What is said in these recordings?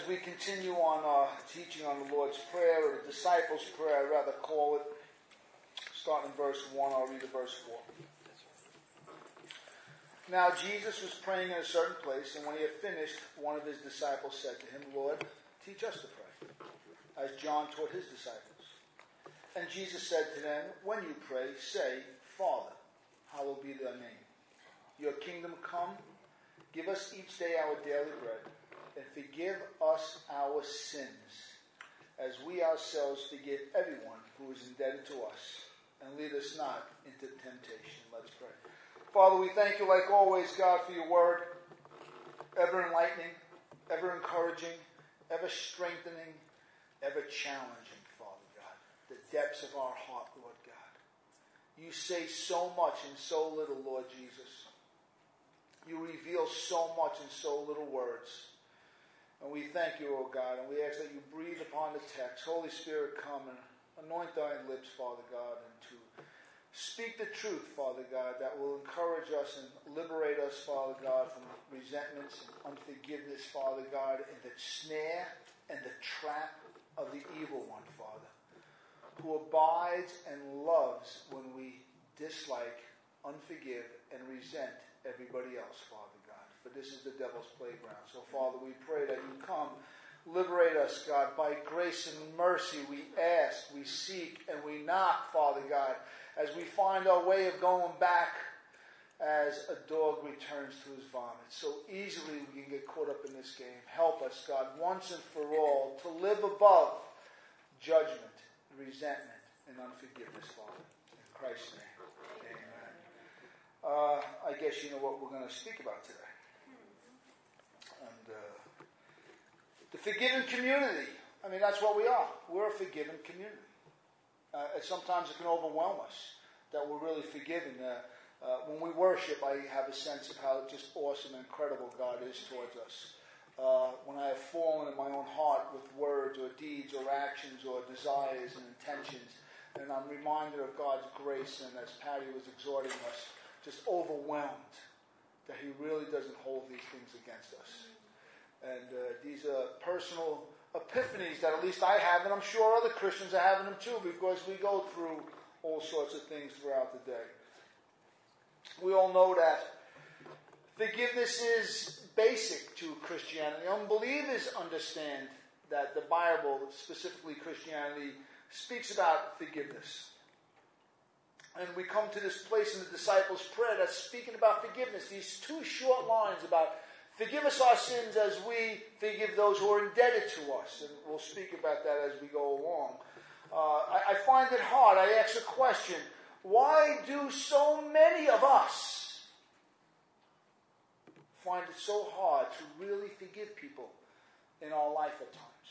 as we continue on our teaching on the Lord's Prayer, or the Disciples' Prayer, I'd rather call it, starting in verse 1, I'll read to verse 4. Now Jesus was praying in a certain place, and when he had finished, one of his disciples said to him, Lord, teach us to pray, as John taught his disciples. And Jesus said to them, when you pray, say, Father, hallowed be thy name. Your kingdom come. Give us each day our daily bread, and forgive us our sins, as we ourselves forgive everyone who is indebted to us. And lead us not into temptation. Let's pray. Father, we thank you like always, God, for your word, ever enlightening, ever encouraging, ever strengthening, ever challenging, Father God, the depths of our heart, Lord God. You say so much in so little, Lord Jesus. You reveal so much in so little words. And we thank you, O God, and we ask that you breathe upon the text. Holy Spirit, come and anoint thy lips, Father God, and to speak the truth, Father God, that will encourage us and liberate us, Father God, from resentments and unforgiveness, Father God, and the snare and the trap of the evil one, Father, who abides and loves when we dislike, unforgive, and resent everybody else, Father God, for this is the devil's playground. So, Father, we pray that you come, liberate us, God. By grace and mercy, we ask, we seek, and we knock, Father God, as we find our way of going back as a dog returns to his vomit. So easily we can get caught up in this game. Help us, God, once and for all, to live above judgment, resentment, and unforgiveness, Father. In Christ's name. I guess you know what we're going to speak about today. And the forgiven community. I mean, that's what we are. We're a forgiven community. And sometimes it can overwhelm us that we're really forgiven. When we worship, I have a sense of how just awesome and incredible God is towards us. When I have fallen in my own heart with words or deeds or actions or desires and intentions, and I'm reminded of God's grace, and as Patty was exhorting us, just overwhelmed that he really doesn't hold these things against us. And these are personal epiphanies that at least I have, and I'm sure other Christians are having them too, because we go through all sorts of things throughout the day. We all know that forgiveness is basic to Christianity. Unbelievers understand that the Bible, specifically Christianity, speaks about forgiveness. And we come to this place in the disciples' prayer that's speaking about forgiveness. These two short lines about, forgive us our sins as we forgive those who are indebted to us. And we'll speak about that as we go along. I find it hard. I ask a question. Why do so many of us find it so hard to really forgive people in our life at times?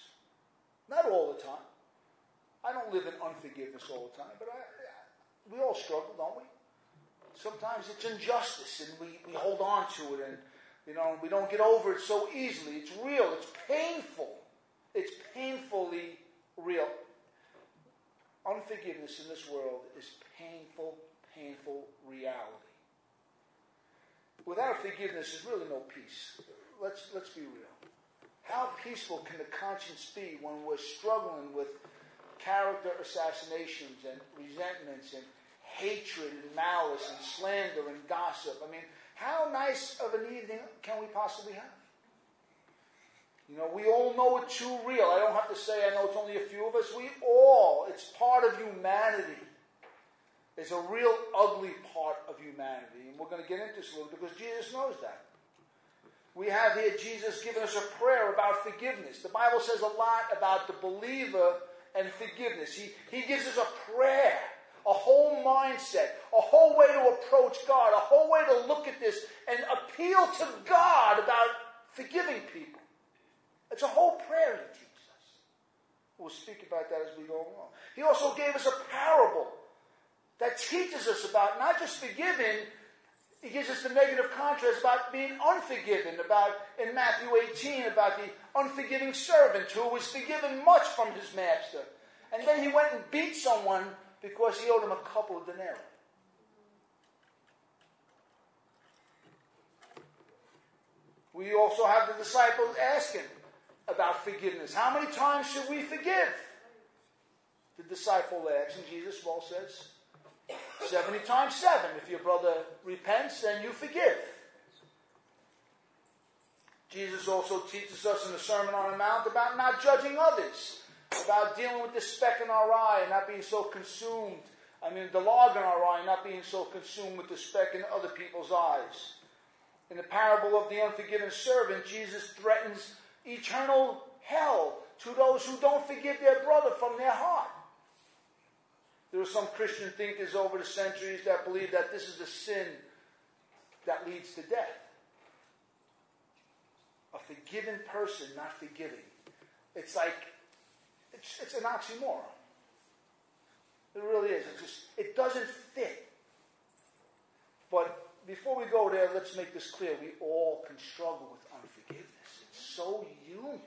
Not all the time. I don't live in unforgiveness all the time, but we all struggle, don't we? Sometimes it's injustice, and we hold on to it, and we don't get over it so easily. It's real. It's painful. It's painfully real. Unforgiveness in this world is painful, painful reality. Without forgiveness, there's really no peace. Let's be real. How peaceful can the conscience be when we're struggling with character assassinations and resentments and hatred and malice and slander and gossip? I mean, how nice of an evening can we possibly have? We all know it's too real. I don't have to say I know it's only a few of us. We all, it's part of humanity. It's a real ugly part of humanity. And we're going to get into this a little bit because Jesus knows that. We have here Jesus giving us a prayer about forgiveness. The Bible says a lot about the believer and forgiveness. He gives us a prayer, a whole mindset, a whole way to approach God, a whole way to look at this and appeal to God about forgiving people. It's a whole prayer he teaches us. We'll speak about that as we go along. He also gave us a parable that teaches us about not just forgiving. He gives us the negative contrast about being unforgiven, about in Matthew 18, about the unforgiving servant who was forgiven much from his master. And then he went and beat someone because he owed him a couple of denarii. We also have the disciples asking, about forgiveness. How many times should we forgive? The disciple asks, and Jesus, well, says, 70 times 7. If your brother repents, then you forgive. Jesus also teaches us in the Sermon on the Mount about not judging others, about dealing with the speck in our eye and not being so consumed, the log in our eye, not being so consumed with the speck in other people's eyes. In the parable of the unforgiven servant, Jesus threatens eternal hell to those who don't forgive their brother from their heart. There are some Christian thinkers over the centuries that believe that this is a sin that leads to death. A forgiven person not forgiving. It's like, it's an oxymoron. It really is. It doesn't fit. But before we go there, let's make this clear. We all can struggle with unforgiveness. It's so human.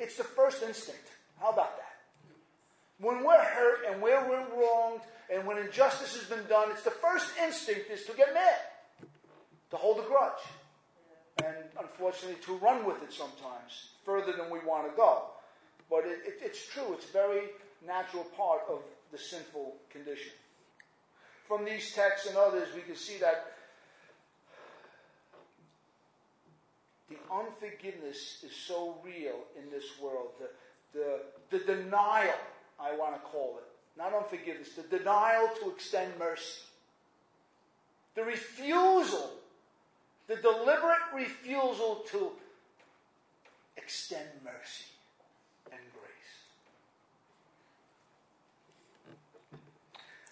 It's the first instinct. How about that? When we're hurt and when we're wronged and when injustice has been done, it's the first instinct is to get mad, to hold a grudge, and unfortunately to run with it sometimes further than we want to go. But it's true. It's a very natural part of the sinful condition. From these texts and others, we can see that the unforgiveness is so real in this world. The denial, I want to call it, not unforgiveness, the denial to extend mercy. The refusal, the deliberate refusal to extend mercy and grace.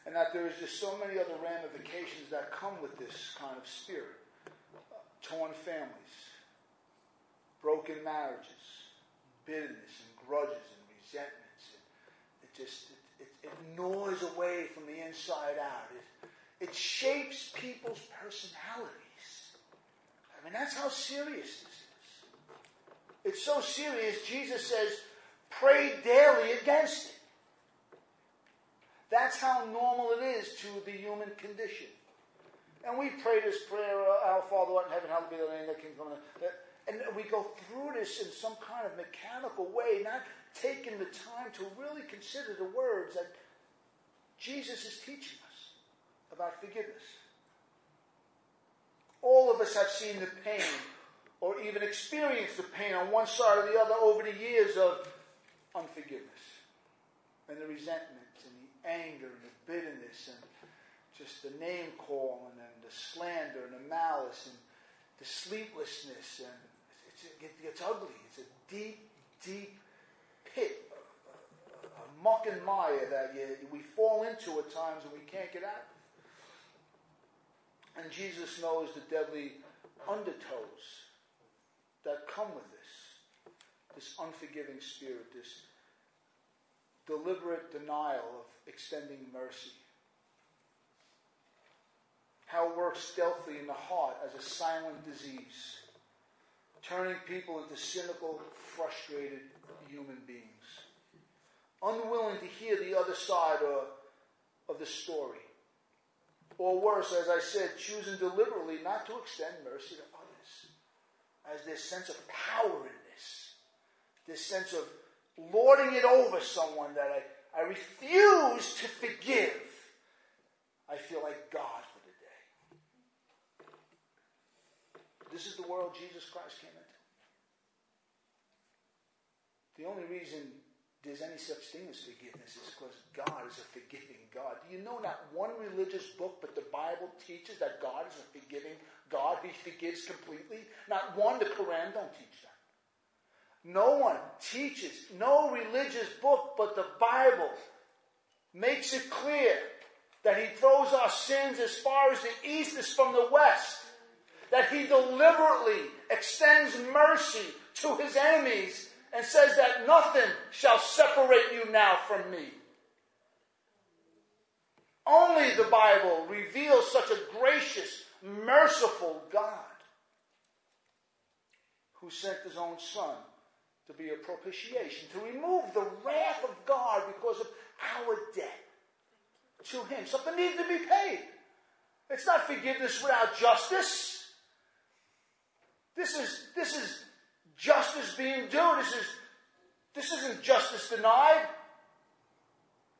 And that there is just so many other ramifications that come with this kind of spirit. Torn families, broken marriages, bitterness and grudges and resentments. It gnaws away from the inside out. It shapes people's personalities. That's how serious this is. It's so serious, Jesus says, pray daily against it. That's how normal it is to the human condition. And we pray this prayer, our Father who art in heaven, hallowed be thy name, thy kingdom come. And we go through this in some kind of mechanical way, not taking the time to really consider the words that Jesus is teaching us about forgiveness. All of us have seen the pain or even experienced the pain on one side or the other over the years of unforgiveness and the resentment and the anger and the bitterness and just the name calling and the slander and the malice and the sleeplessness. And it gets ugly. It's a deep, deep pit, a muck and mire that we fall into at times and we can't get out. And Jesus knows the deadly undertows that come with this unforgiving spirit, this deliberate denial of extending mercy. How it works stealthily in the heart as a silent disease, turning people into cynical, frustrated human beings, unwilling to hear the other side of the story. Or worse, as I said, choosing deliberately not to extend mercy to others. As this sense of power in this sense of lording it over someone that I refuse to forgive. I feel like God for the day. This is the world Jesus Christ came into. The only reason there's any such thing as forgiveness is because God is a forgiving God. Do you know not one religious book, but the Bible teaches that God is a forgiving God? He forgives completely. Not one, the Quran don't teach that. No one teaches, no religious book, but the Bible makes it clear that He throws our sins as far as the east is from the west. That He deliberately extends mercy to His enemies and says that nothing shall separate you now from me. Only the Bible reveals such a gracious, merciful God who sent His own Son to be a propitiation, to remove the wrath of God because of our debt to Him. Something needs to be paid. It's not forgiveness without justice. This is justice being due. This isn't justice denied.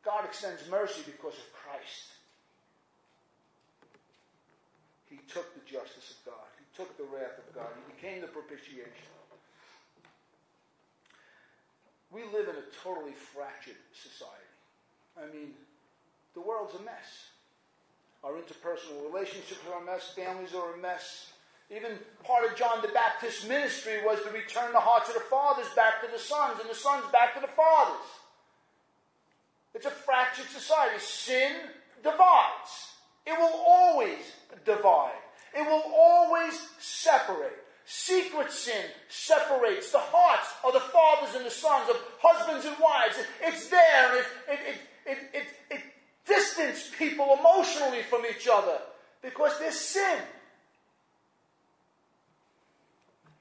God extends mercy because of Christ. He took the justice of God. He took the wrath of God. He became the propitiation. We live in a totally fractured society. I mean, the world's a mess. Our interpersonal relationships are a mess. Families are a mess. Even part of John the Baptist's ministry was to return the hearts of the fathers back to the sons and the sons back to the fathers. It's a fractured society. Sin divides. It will always divide. It will always separate. Secret sin separates the hearts of the fathers and the sons, of husbands and wives. It's there. It distances people emotionally from each other because there's sin.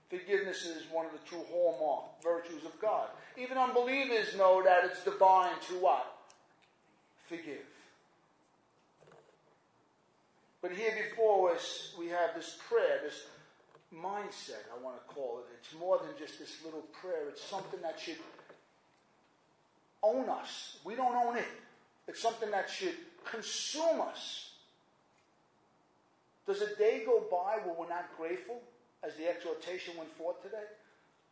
Forgiveness is one of the true hallmark virtues of God. Even unbelievers know that it's divine to what? Forgive. But here before us, we have this prayer, this mindset, I want to call it. It's more than just this little prayer. It's something that should own us. We don't own it. It's something that should consume us. Does a day go by where we're not grateful? As the exhortation went forth today,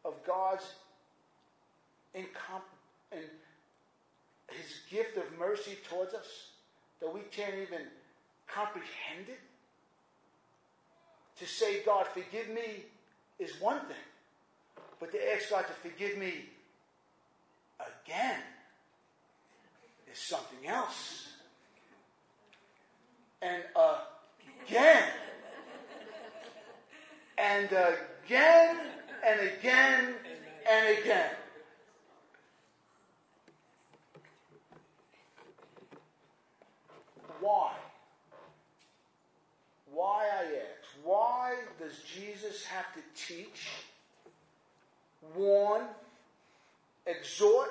of God's His gift of mercy towards us, that we can't even comprehend it. To say, God, forgive me, is one thing. But to ask God to forgive me again is something else. And again. And again, and again, and again. Why? Why, I ask, why does Jesus have to teach, warn, exhort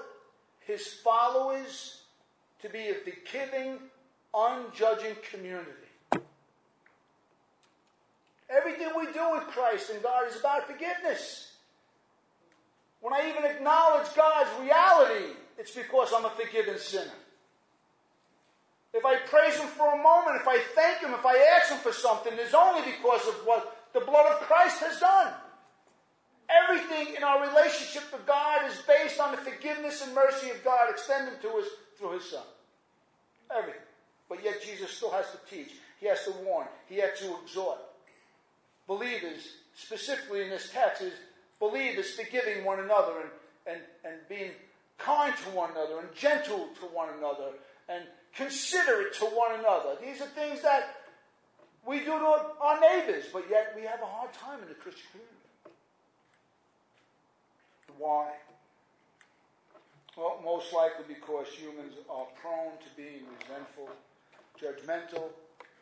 his followers to be a forgiving, unjudging community? Everything we do with Christ and God is about forgiveness. When I even acknowledge God's reality, it's because I'm a forgiven sinner. If I praise Him for a moment, if I thank Him, if I ask Him for something, it's only because of what the blood of Christ has done. Everything in our relationship with God is based on the forgiveness and mercy of God extended to us through His Son. Everything. But yet Jesus still has to teach. He has to warn. He has to exhort. Believers, specifically in this text, is believers forgiving one another and being kind to one another and gentle to one another and considerate to one another. These are things that we do to our neighbors, but yet we have a hard time in the Christian community. Why? Well, most likely because humans are prone to being resentful, judgmental,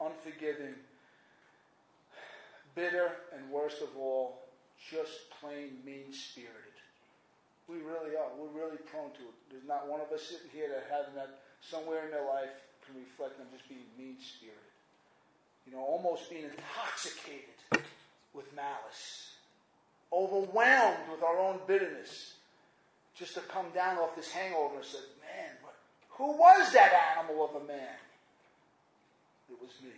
unforgiving, bitter, and worst of all, just plain mean-spirited. We really are. We're really prone to it. There's not one of us sitting here that having that somewhere in their life can reflect on just being mean-spirited. You know, almost being intoxicated with malice. Overwhelmed with our own bitterness. Just to come down off this hangover and say, man, who was that animal of a man? It was me.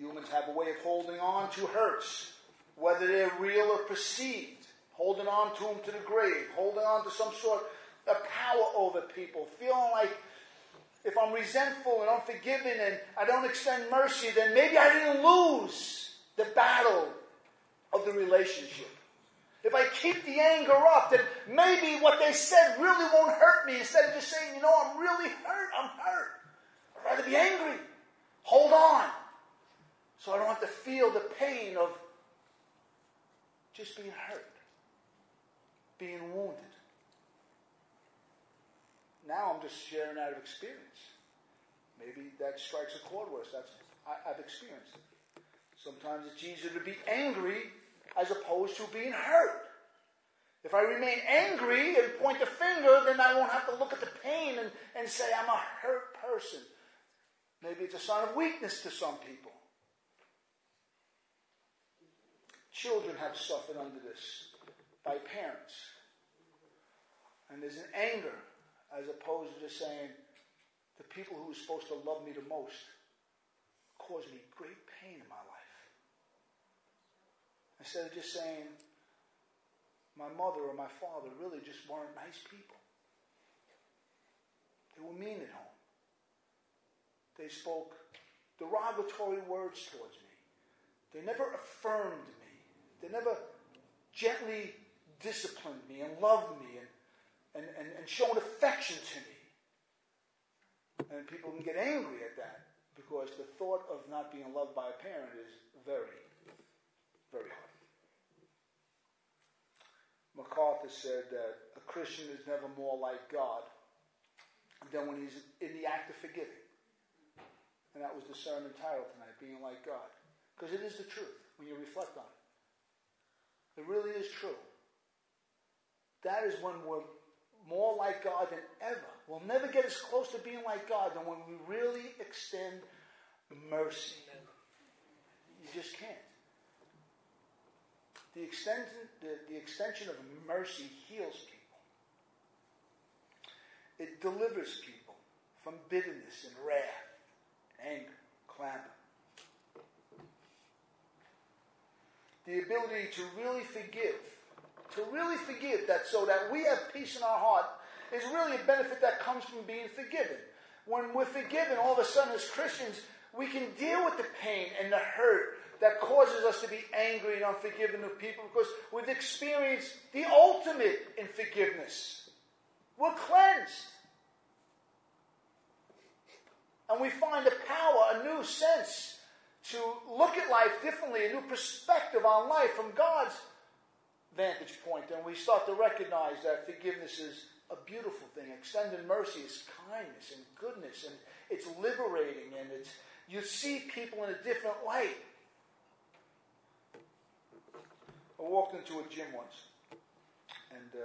Humans have a way of holding on to hurts, whether they're real or perceived, holding on to them to the grave, holding on to some sort of power over people, feeling like if I'm resentful and unforgiving and I don't extend mercy, then maybe I didn't lose the battle of the relationship. If I keep the anger up, then maybe what they said really won't hurt me, instead of just saying, you know, I'm really hurt, I'm hurt. I'd rather be angry. Hold on. So I don't have to feel the pain of just being hurt, being wounded. Now I'm just sharing out of experience. Maybe that strikes a chord with us. I've experienced it. Sometimes it's easier to be angry as opposed to being hurt. If I remain angry and point the finger, then I won't have to look at the pain and say I'm a hurt person. Maybe it's a sign of weakness to some people. Children have suffered under this by parents. And there's an anger as opposed to just saying, the people who are supposed to love me the most caused me great pain in my life. Instead of just saying, my mother or my father really just weren't nice people. They were mean at home. They spoke derogatory words towards me. They never affirmed me. They never gently disciplined me and loved me and shown affection to me. And people can get angry at that because the thought of not being loved by a parent is very, very hard. MacArthur said that a Christian is never more like God than when he's in the act of forgiving. And that was the sermon title tonight, Being Like God. Because it is the truth when you reflect on it. It really is true. That is when we're more like God than ever. We'll never get as close to being like God than when we really extend mercy. You just can't. The extension of mercy heals people. It delivers people from bitterness and wrath, anger, clamor. The ability to really forgive, that so that we have peace in our heart is really a benefit that comes from being forgiven. When we're forgiven, all of a sudden as Christians, we can deal with the pain and the hurt that causes us to be angry and unforgiving of people because we've experienced the ultimate in forgiveness. We're cleansed. And we find a power, a new sense to look at life differently, a new perspective on life from God's vantage point. And we start to recognize that forgiveness is a beautiful thing. Extended mercy is kindness and goodness, and it's liberating, and it's, you see people in a different light. I walked into a gym once, and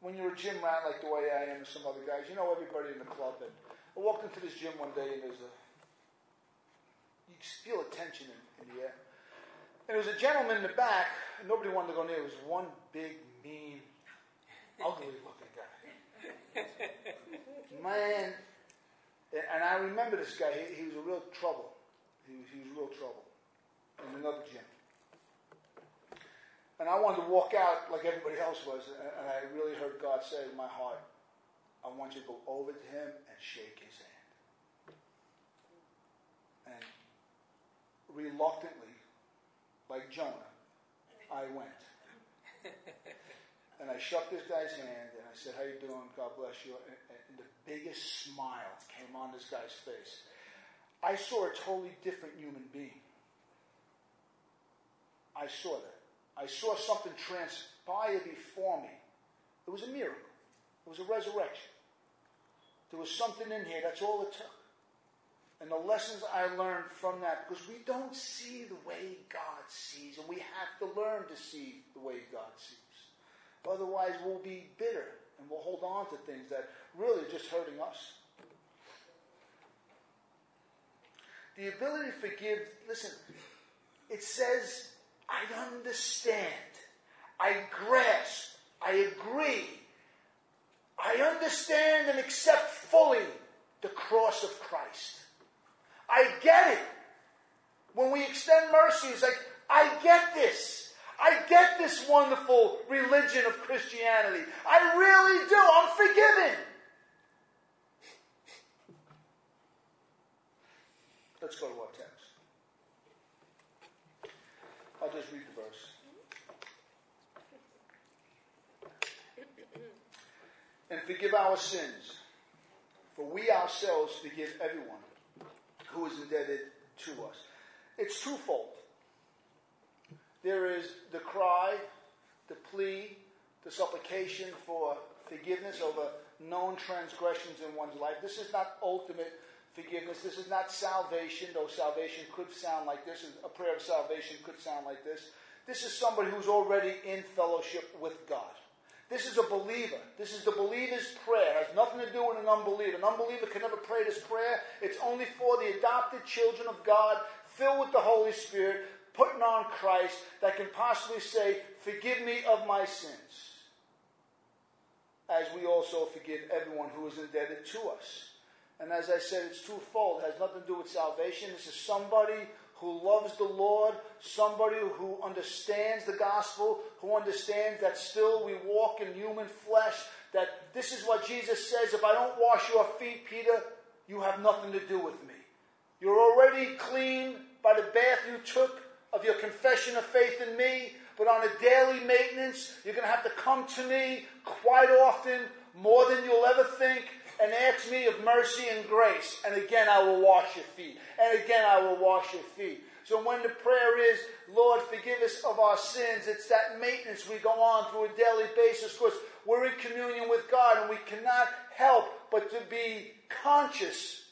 when you're a gym rat like the way I am and some other guys, you know everybody in the club, and I walked into this gym one day, and you just feel a tension in the air. And there was a gentleman in the back, and nobody wanted to go near. It was one big, mean, ugly-looking guy. Man, and I remember this guy. He was a real trouble. He was real trouble in another gym. And I wanted to walk out like everybody else was, and I really heard God say in my heart, I want you to go over to him and shake his hand. And reluctantly, like Jonah, I went. And I shook this guy's hand, and I said, how you doing? God bless you. And the biggest smile came on this guy's face. I saw a totally different human being. I saw that. I saw something transpire before me. It was a miracle. It was a resurrection. There was something in here. That's all it took. And the lessons I learned from that, because we don't see the way God sees, and we have to learn to see the way God sees. Otherwise, we'll be bitter, and we'll hold on to things that really are just hurting us. The ability to forgive, listen, it says, I understand, I grasp, I agree, I understand and accept fully the cross of Christ. I get it. When we extend mercy, it's like, I get this. I get this wonderful religion of Christianity. I really do. I'm forgiven. Let's go to our text. I'll just read the verse. And forgive our sins, for we ourselves forgive everyone who is indebted to us. It's twofold. There is the cry, the plea, the supplication for forgiveness over known transgressions in one's life. This is not ultimate forgiveness. This is not salvation, though salvation could sound like this. A prayer of salvation could sound like this. This is somebody who's already in fellowship with God. This is a believer. This is the believer's prayer. It has nothing to do with an unbeliever. An unbeliever can never pray this prayer. It's only for the adopted children of God filled with the Holy Spirit, putting on Christ, that can possibly say, forgive me of my sins, as we also forgive everyone who is indebted to us. And as I said, it's twofold. It has nothing to do with salvation. This is somebody who loves the Lord, somebody who understands the gospel, who understands that still we walk in human flesh, that this is what Jesus says, if I don't wash your feet, Peter, you have nothing to do with me. You're already clean by the bath you took of your confession of faith in me, but on a daily maintenance, you're going to have to come to me quite often, more than you'll ever think, and ask me of mercy and grace. And again, I will wash your feet. And again, I will wash your feet. So when the prayer is, Lord, forgive us of our sins, it's that maintenance we go on through a daily basis. Of course, we're in communion with God, and we cannot help but to be conscious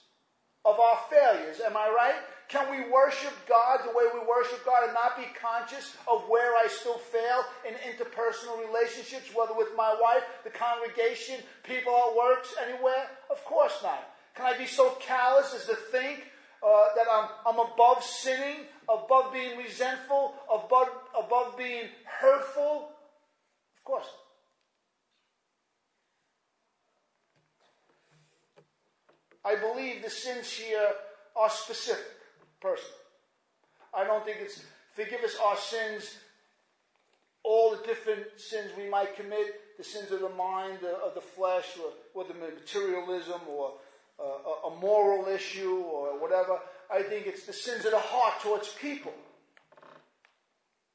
of our failures. Am I right? Can we worship God the way we worship God and not be conscious of where I still fail in interpersonal relationships, whether with my wife, the congregation, people at work, anywhere? Of course not. Can I be so callous as to think that I'm above sinning, above being resentful, above being hurtful? Of course not. I believe the sins here are specific. Personally, I don't think it's forgive us our sins, all the different sins we might commit, the sins of the mind, of the flesh, or the materialism, or a moral issue, or whatever. I think it's the sins of the heart towards people.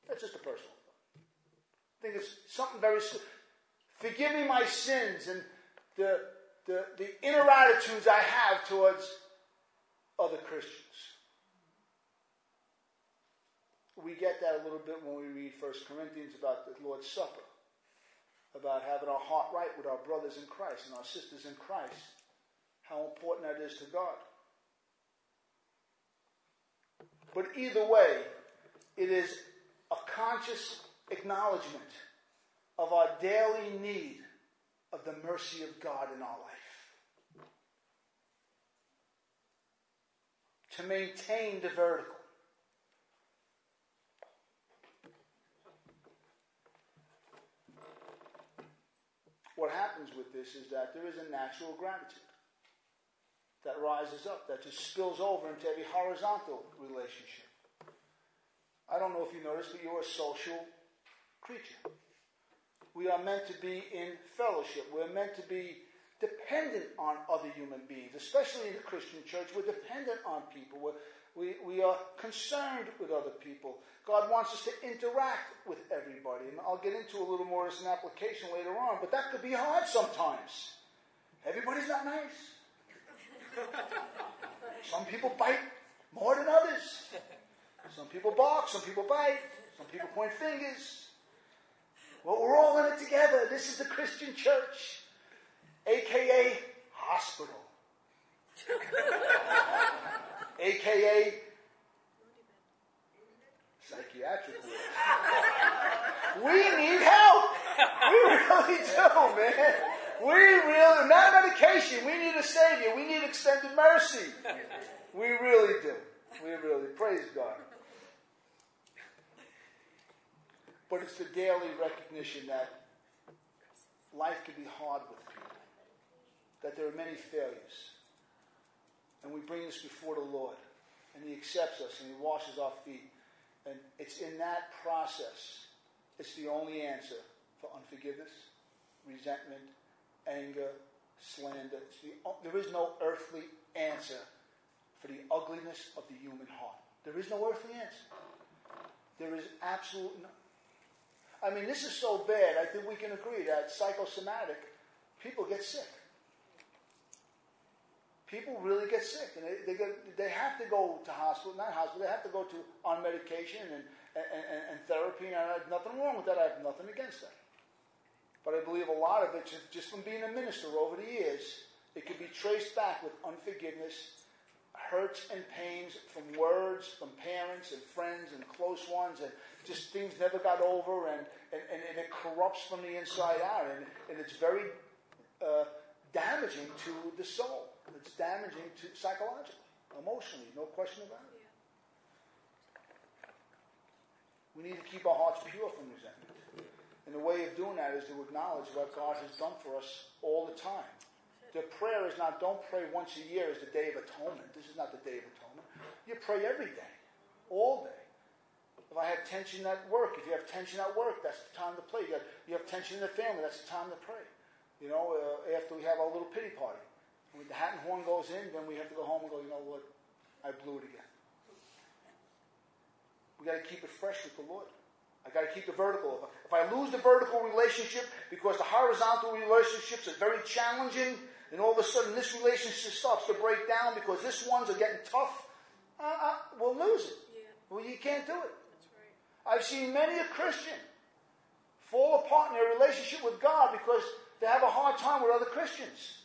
That's just a personal thought. I think it's something very... Forgive me my sins and the inner attitudes I have towards other Christians. We get that a little bit when we read 1 Corinthians about the Lord's Supper, about having our heart right with our brothers in Christ and our sisters in Christ, how important that is to God. But either way, it is a conscious acknowledgement of our daily need of the mercy of God in our life. To maintain the vertical. What happens with this is that there is a natural gratitude that rises up, that just spills over into every horizontal relationship. I don't know if you noticed, but you're a social creature. We are meant to be in fellowship. We're meant to be dependent on other human beings, especially in the Christian church. We're dependent on people. We are concerned with other people. God wants us to interact with everybody. And I'll get into a little more as an application later on, but that could be hard sometimes. Everybody's not nice. Some people bite more than others. Some people bark, some people bite, some people point fingers. Well, we're all in it together. This is the Christian church, a.k.a. hospital. A.K.A. psychiatric ward. We need help. We really do, man. Not medication. We need a Savior. We need extended mercy. We really do. Praise God. But it's the daily recognition that life can be hard with people, that there are many failures. And we bring this before the Lord. And He accepts us and He washes our feet. And it's in that process, it's the only answer for unforgiveness, resentment, anger, slander. There is no earthly answer for the ugliness of the human heart. There is no earthly answer. There is absolute no. I mean, this is so bad, I think we can agree that psychosomatic, people get sick. People really get sick, and they have to go to hospital, not hospital, they have to go to on medication and therapy, and I have nothing wrong with that. I have nothing against that. But I believe a lot of it, just from being a minister over the years, it could be traced back with unforgiveness, hurts and pains from words, from parents and friends and close ones, and just things never got over, and it corrupts from the inside out, and it's very damaging to the soul. It's damaging to psychologically, emotionally, no question about it. Yeah. We need to keep our hearts pure from resentment. And the way of doing that is to acknowledge what God has done for us all the time. The prayer is not, don't pray once a year is the Day of Atonement. This is not the Day of Atonement. You pray every day, all day. If I have tension at work, if you have tension at work, that's the time to pray. You have tension in the family, that's the time to pray. You know, after we have our little pity party. When the hat and horn goes in, then we have to go home and go, you know what, I blew it again. We got to keep it fresh with the Lord. I got to keep the vertical. If I lose the vertical relationship, because the horizontal relationships are very challenging, and all of a sudden this relationship starts to break down because this one's are getting tough, we'll lose it. Yeah. Well, you can't do it. That's right. I've seen many a Christian fall apart in their relationship with God because they have a hard time with other Christians.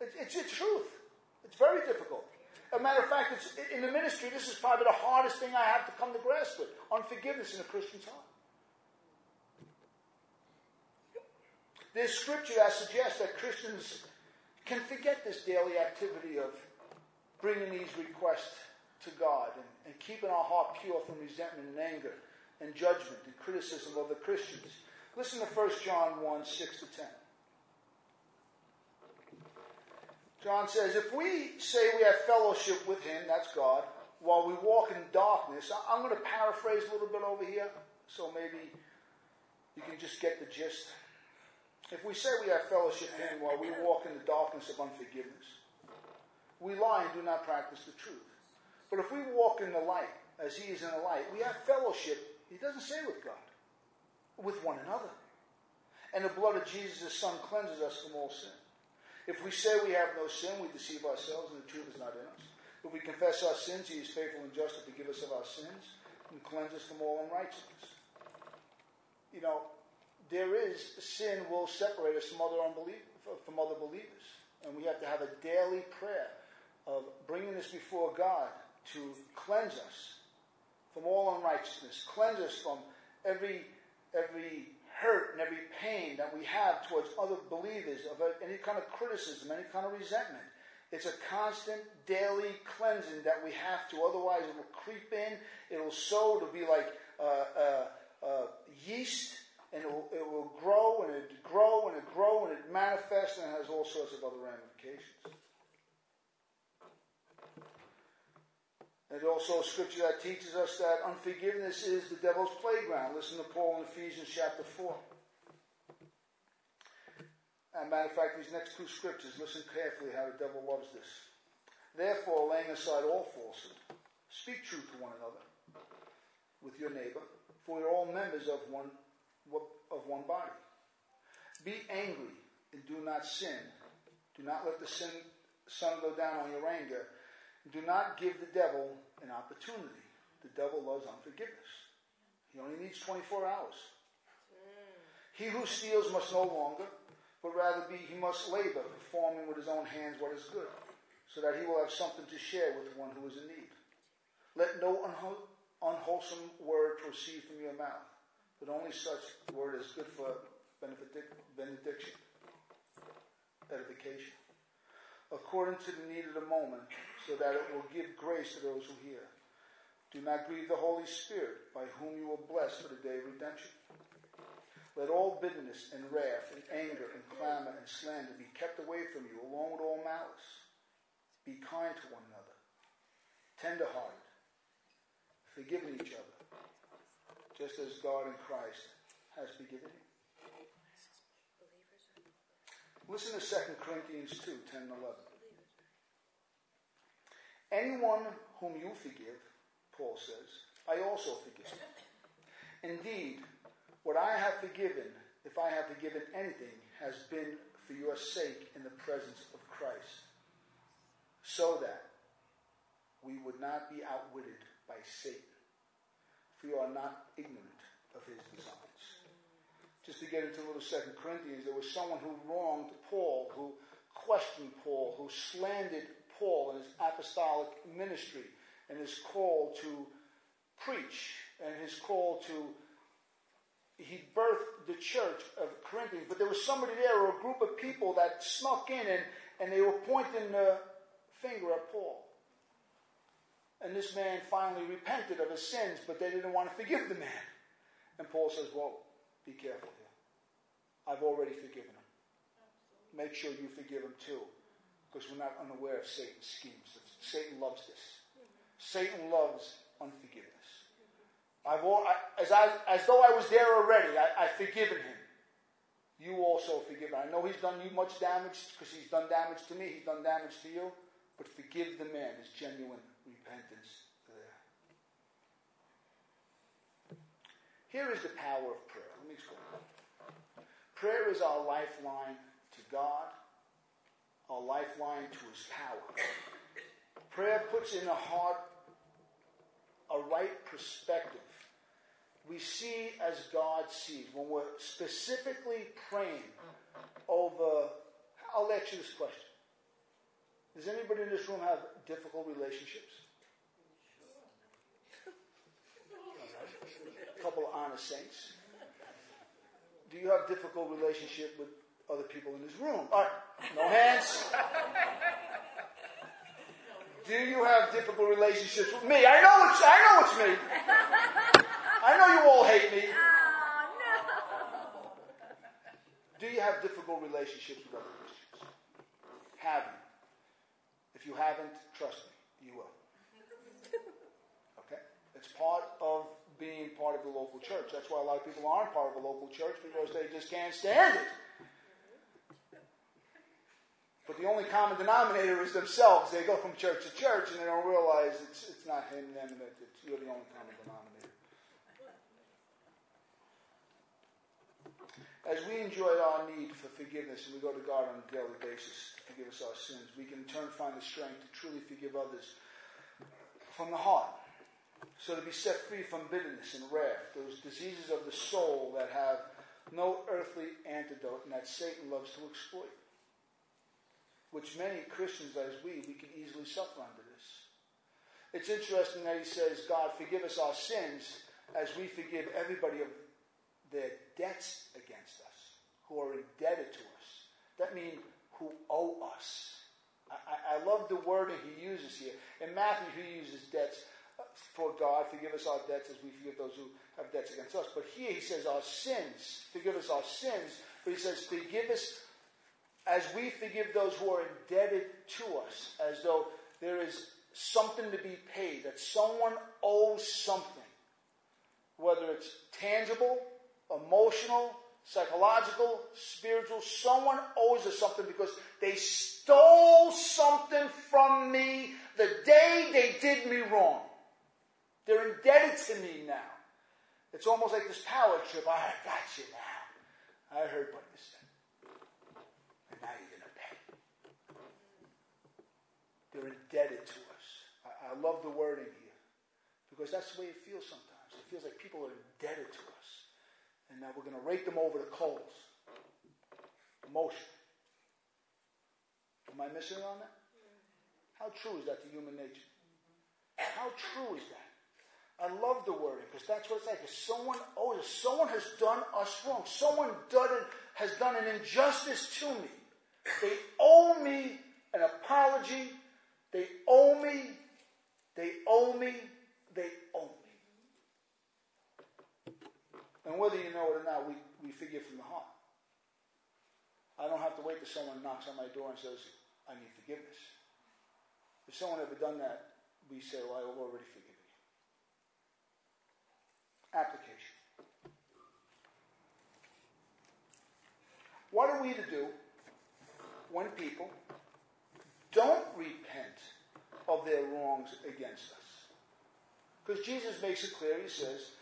Yeah. It's the truth. It's very difficult. As a matter of fact, it's, in the ministry, this is probably the hardest thing I have to come to grasp with, unforgiveness in a Christian's heart. There's scripture that suggests that Christians can forget this daily activity of bringing these requests to God and keeping our heart pure from resentment and anger and judgment and criticism of the Christians. Listen to 1 John 1, 6 to 10. John says, if we say we have fellowship with him, that's God, while we walk in darkness, I'm going to paraphrase a little bit over here, so maybe you can just get the gist. If we say we have fellowship with him while we walk in the darkness of unforgiveness, we lie and do not practice the truth. But if we walk in the light, as he is in the light, we have fellowship, he doesn't say with God, with one another. And the blood of Jesus, his son, cleanses us from all sin. If we say we have no sin, we deceive ourselves and the truth is not in us. If we confess our sins, he is faithful and just to forgive us of our sins and cleanse us from all unrighteousness. You know, sin will separate us from other believers. And we have to have a daily prayer of bringing this before God to cleanse us from all unrighteousness. Cleanse us from every hurt and every pain that we have towards other believers, of any kind of criticism, any kind of resentment. It's a constant daily cleansing that we have to, otherwise it will creep in, it will sow, it'll be like yeast, and it will grow, and it grow, and it grow, and it manifests, and it has all sorts of other ramifications. There's also a scripture that teaches us that unforgiveness is the devil's playground. Listen to Paul in Ephesians chapter 4. As a matter of fact, these next two scriptures, listen carefully how the devil loves this. Therefore, laying aside all falsehood, speak truth to one another with your neighbor, for we are all members of one body. Be angry and do not sin. Do not let the sun go down on your anger. Do not give the devil an opportunity. The devil loves unforgiveness. He only needs 24 hours. He who steals must no longer, but rather he must labor, performing with his own hands what is good, so that he will have something to share with the one who is in need. Let no unwholesome word proceed from your mouth, but only such word as good for benediction, edification, according to the need of the moment, so that it will give grace to those who hear. Do not grieve the Holy Spirit, by whom you were blessed for the day of redemption. Let all bitterness and wrath and anger and clamor and slander be kept away from you, along with all malice. Be kind to one another, tender-hearted, forgiving each other, just as God in Christ has forgiven you. Listen to 2 Corinthians 2, 10 and 11. Anyone whom you forgive, Paul says, I also forgive. Indeed, what I have forgiven, if I have forgiven anything, has been for your sake in the presence of Christ, so that we would not be outwitted by Satan, for you are not ignorant of his designs. Just to get into a little 2 Corinthians, there was someone who wronged Paul, who questioned Paul, who slandered Paul in his apostolic ministry and his call to preach and his call to... He birthed the church of Corinthians, but there was somebody there or a group of people that snuck in and they were pointing the finger at Paul. And this man finally repented of his sins, but they didn't want to forgive the man. And Paul says, well, be careful here. I've already forgiven him. Make sure you forgive him too. Because we're not unaware of Satan's schemes. Satan loves this. Satan loves unforgiveness. As though I was there already, I've forgiven him. You also forgive him. I know he's done you much damage because he's done damage to me. He's done damage to you. But forgive the man. His genuine repentance there. Here is the power of prayer. Let me explain. Prayer is our lifeline to God, our lifeline to his power. Prayer puts in the heart a right perspective. We see as God sees. When we're specifically praying over, I'll ask you this question. Does anybody in this room have difficult relationships? A couple of honest saints. Do you have difficult relationship with other people in this room? All right, no hands. Do you have difficult relationships with me? I know it's me. I know you all hate me. Oh, no. Do you have difficult relationships with other Christians? Have you? If you haven't, trust me, you will. Okay? It's part of being part of the local church. That's why a lot of people aren't part of the local church, because they just can't stand it. But the only common denominator is themselves. They go from church to church and they don't realize it's not him, them, and it's you're the only common denominator. As we enjoy our need for forgiveness and we go to God on a daily basis to forgive us our sins, we can in turn find the strength to truly forgive others from the heart. So to be set free from bitterness and wrath, those diseases of the soul that have no earthly antidote and that Satan loves to exploit. Which many Christians, as we can easily suffer under this. It's interesting that he says, God, forgive us our sins as we forgive everybody of their debts against us, who are indebted to us. That means who owe us. I love the wording he uses here. In Matthew, he uses debts for God. Forgive us our debts as we forgive those who have debts against us. But here he says our sins. Forgive us our sins. But he says forgive us as we forgive those who are indebted to us, as though there is something to be paid, that someone owes something, whether it's tangible, emotional, psychological, spiritual, someone owes us something because they stole something from me the day they did me wrong. They're indebted to me now. It's almost like this power trip. I got you now. I heard what you said. Now you're going to pay. They're indebted to us. I love the wording here. Because that's the way it feels sometimes. It feels like people are indebted to us. And now we're going to rake them over the coals. Emotion. Am I missing on that? How true is that to human nature? How true is that? I love the wording because that's what it's like. If someone owes us. Someone has done us wrong. Someone has done an injustice to me. They owe me an apology. They owe me. They owe me. They owe me. And whether you know it or not, we forgive from the heart. I don't have to wait till someone knocks on my door and says, I need forgiveness. If someone ever done that, we say, well, I've already forgiven you. Application. What are we to do when people don't repent of their wrongs against us? Because Jesus makes it clear. Jesus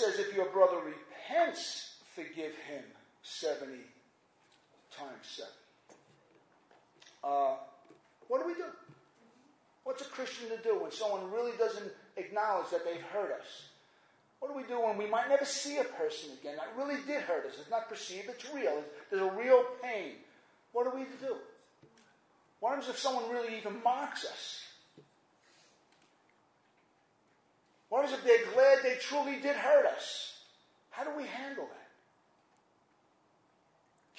says, if your brother repents, forgive him 70 times 7. What do we do? What's a Christian to do when someone really doesn't acknowledge that they've hurt us? What do we do when we might never see a person again that really did hurt us? It's not perceived, it's real. There's a real pain. What are we to do? What happens if someone really even mocks us? What happens if they're glad they truly did hurt us? How do we handle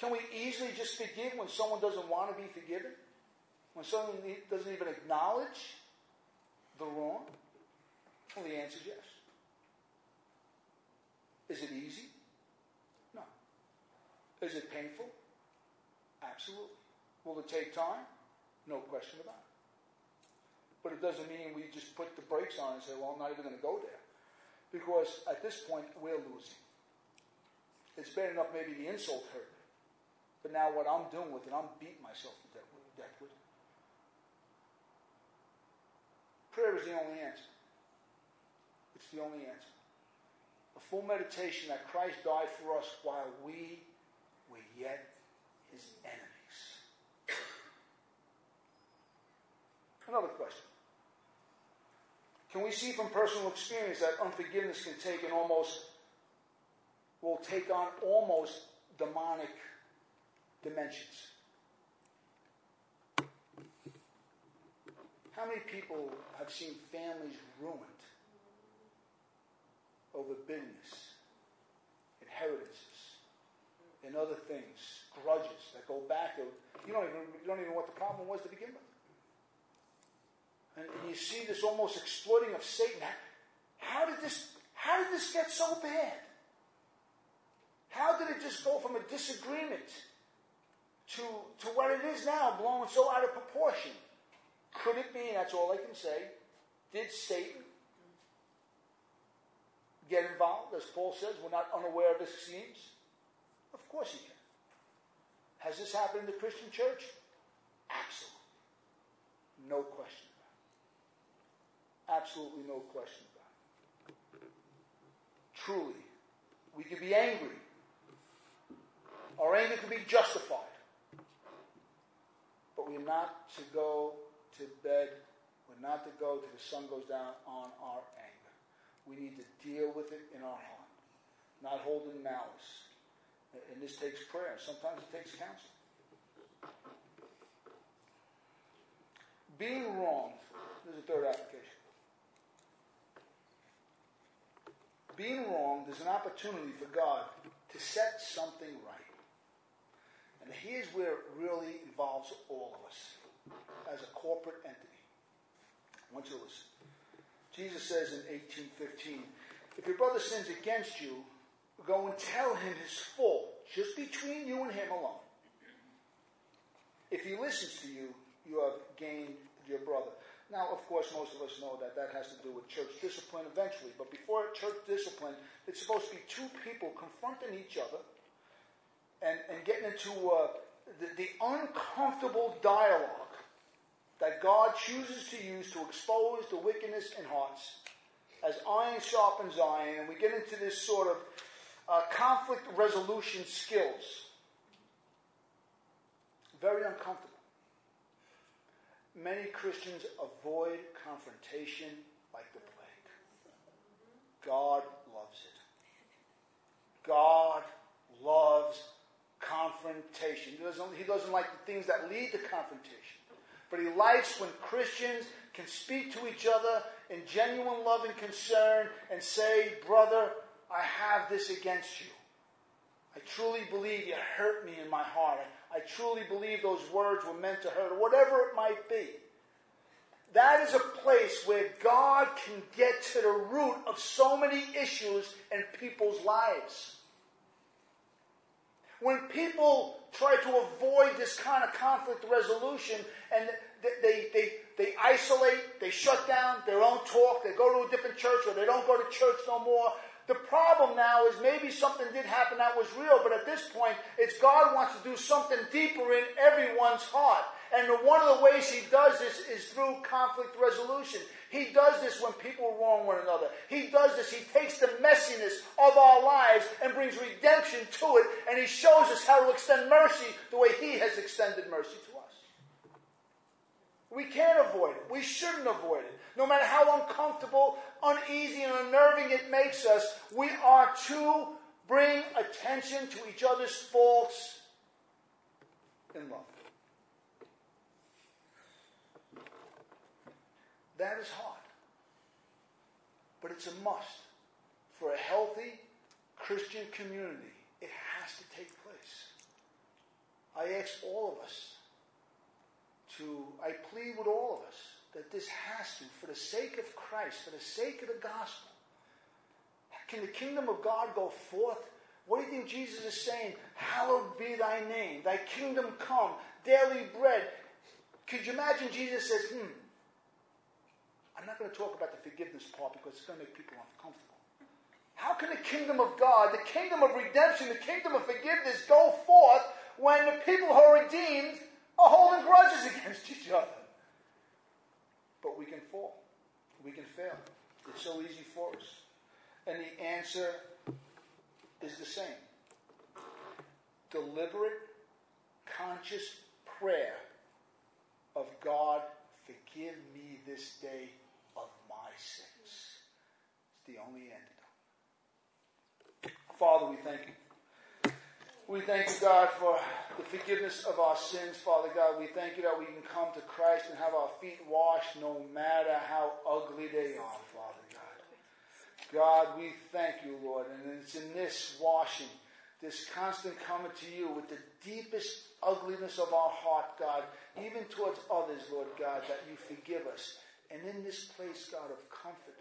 that? Can we easily just forgive when someone doesn't want to be forgiven? When someone doesn't even acknowledge the wrong? Well, the answer is yes. Is it easy? No. Is it painful? Absolutely. Will it take time? No question about it. But it doesn't mean we just put the brakes on and say, well, I'm not even going to go there. Because at this point, we're losing. It's bad enough maybe the insult hurt. But now what I'm doing with it, I'm beating myself to death with it. Prayer is the only answer. It's the only answer. A full meditation that Christ died for us while we were yet his enemies. Another question. Can we see from personal experience that unforgiveness can take an almost, will take on almost demonic dimensions? How many people have seen families ruined over bitterness, inheritances, and other things, grudges that go back to, you don't even know what the problem was to begin with. And you see this almost exploiting of Satan. How did this get so bad? How did it just go from a disagreement to what it is now, blown so out of proportion? Could it be, and that's all I can say, did Satan get involved? As Paul says, we're not unaware of his schemes. Of course he can. Has this happened in the Christian church? Absolutely. No question about it. Absolutely no question about it. Truly, we can be angry. Our anger can be justified. But we're not to go to bed. We're not to go till the sun goes down on our anger. We need to deal with it in our heart, not holding malice. And this takes prayer. Sometimes it takes counseling. Being wronged. There's a third application. Being wronged is an opportunity for God to set something right. And here's where it really involves all of us as a corporate entity. I want you to listen. Jesus says in 18:15, if your brother sins against you, go and tell him his fault, just between you and him alone. If he listens to you, you have gained your brother. Now, of course, most of us know that that has to do with church discipline eventually. But before church discipline, it's supposed to be two people confronting each other and getting into the uncomfortable dialogue that God chooses to use to expose the wickedness in hearts as iron sharpens iron, and we get into this sort of conflict resolution skills. Very uncomfortable. Many Christians avoid confrontation like the plague. God loves it. God loves confrontation. He doesn't like the things that lead to confrontation. But he likes when Christians can speak to each other in genuine love and concern and say, brother, I have this against you. I truly believe you hurt me in my heart. I truly believe those words were meant to hurt, or whatever it might be. That is a place where God can get to the root of so many issues in people's lives. When people try to avoid this kind of conflict resolution and they isolate, they shut down their own talk, they go to a different church or they don't go to church no more, the problem now is maybe something did happen that was real, but at this point, it's God wants to do something deeper in everyone's heart. And one of the ways he does this is through conflict resolution. He does this when people wrong one another. He does this. He takes the messiness of our lives and brings redemption to it. And he shows us how to extend mercy the way he has extended mercy to us. We can't avoid it. We shouldn't avoid it. No matter how uncomfortable, uneasy, and unnerving it makes us, we are to bring attention to each other's faults in love. That is hard. But it's a must. For a healthy Christian community, it has to take place. I ask all of us I plead with all of us that this has to, for the sake of Christ, for the sake of the gospel. Can the kingdom of God go forth? What do you think Jesus is saying? Hallowed be thy name. Thy kingdom come. Daily bread. Could you imagine Jesus says, I'm not going to talk about the forgiveness part because it's going to make people uncomfortable. How can the kingdom of God, the kingdom of redemption, the kingdom of forgiveness go forth when the people who are redeemed are holding grudges against each other? But we can fall. We can fail. It's so easy for us. And the answer is the same. Deliberate, conscious prayer of God, forgive me this day of my sins. It's the only antidote. Father, we thank you. We thank you, God, for the forgiveness of our sins, Father God. We thank you that we can come to Christ and have our feet washed no matter how ugly they are, Father God. God, we thank you, Lord. And it's in this washing, this constant coming to you with the deepest ugliness of our heart, God, even towards others, Lord God, that you forgive us. And in this place, God, of comfort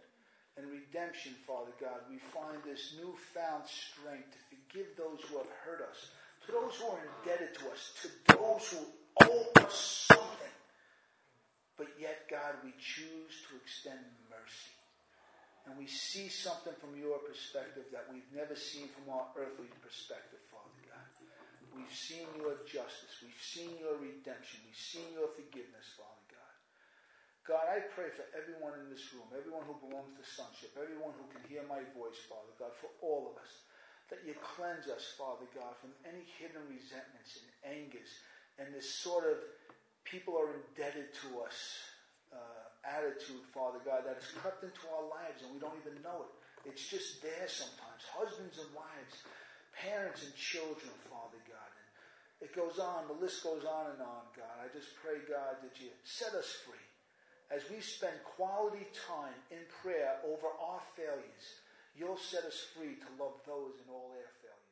and redemption, Father God, we find this newfound strength to forgive those who have hurt us, to those who are indebted to us, to those who owe us something. But yet, God, we choose to extend mercy. And we see something from your perspective that we've never seen from our earthly perspective, Father God. We've seen your justice. We've seen your redemption. We've seen your forgiveness, Father God. God, I pray for everyone in this room, everyone who belongs to Sonship, everyone who can hear my voice, Father God, for all of us, that you cleanse us, Father God, from any hidden resentments and angers and this sort of people are indebted to us attitude, Father God, that has crept into our lives and we don't even know it. It's just there sometimes. Husbands and wives, parents and children, Father God. And it goes on. The list goes on and on, God. I just pray, God, that you set us free as we spend quality time in prayer over our failures. You'll set us free to love those in all their failures.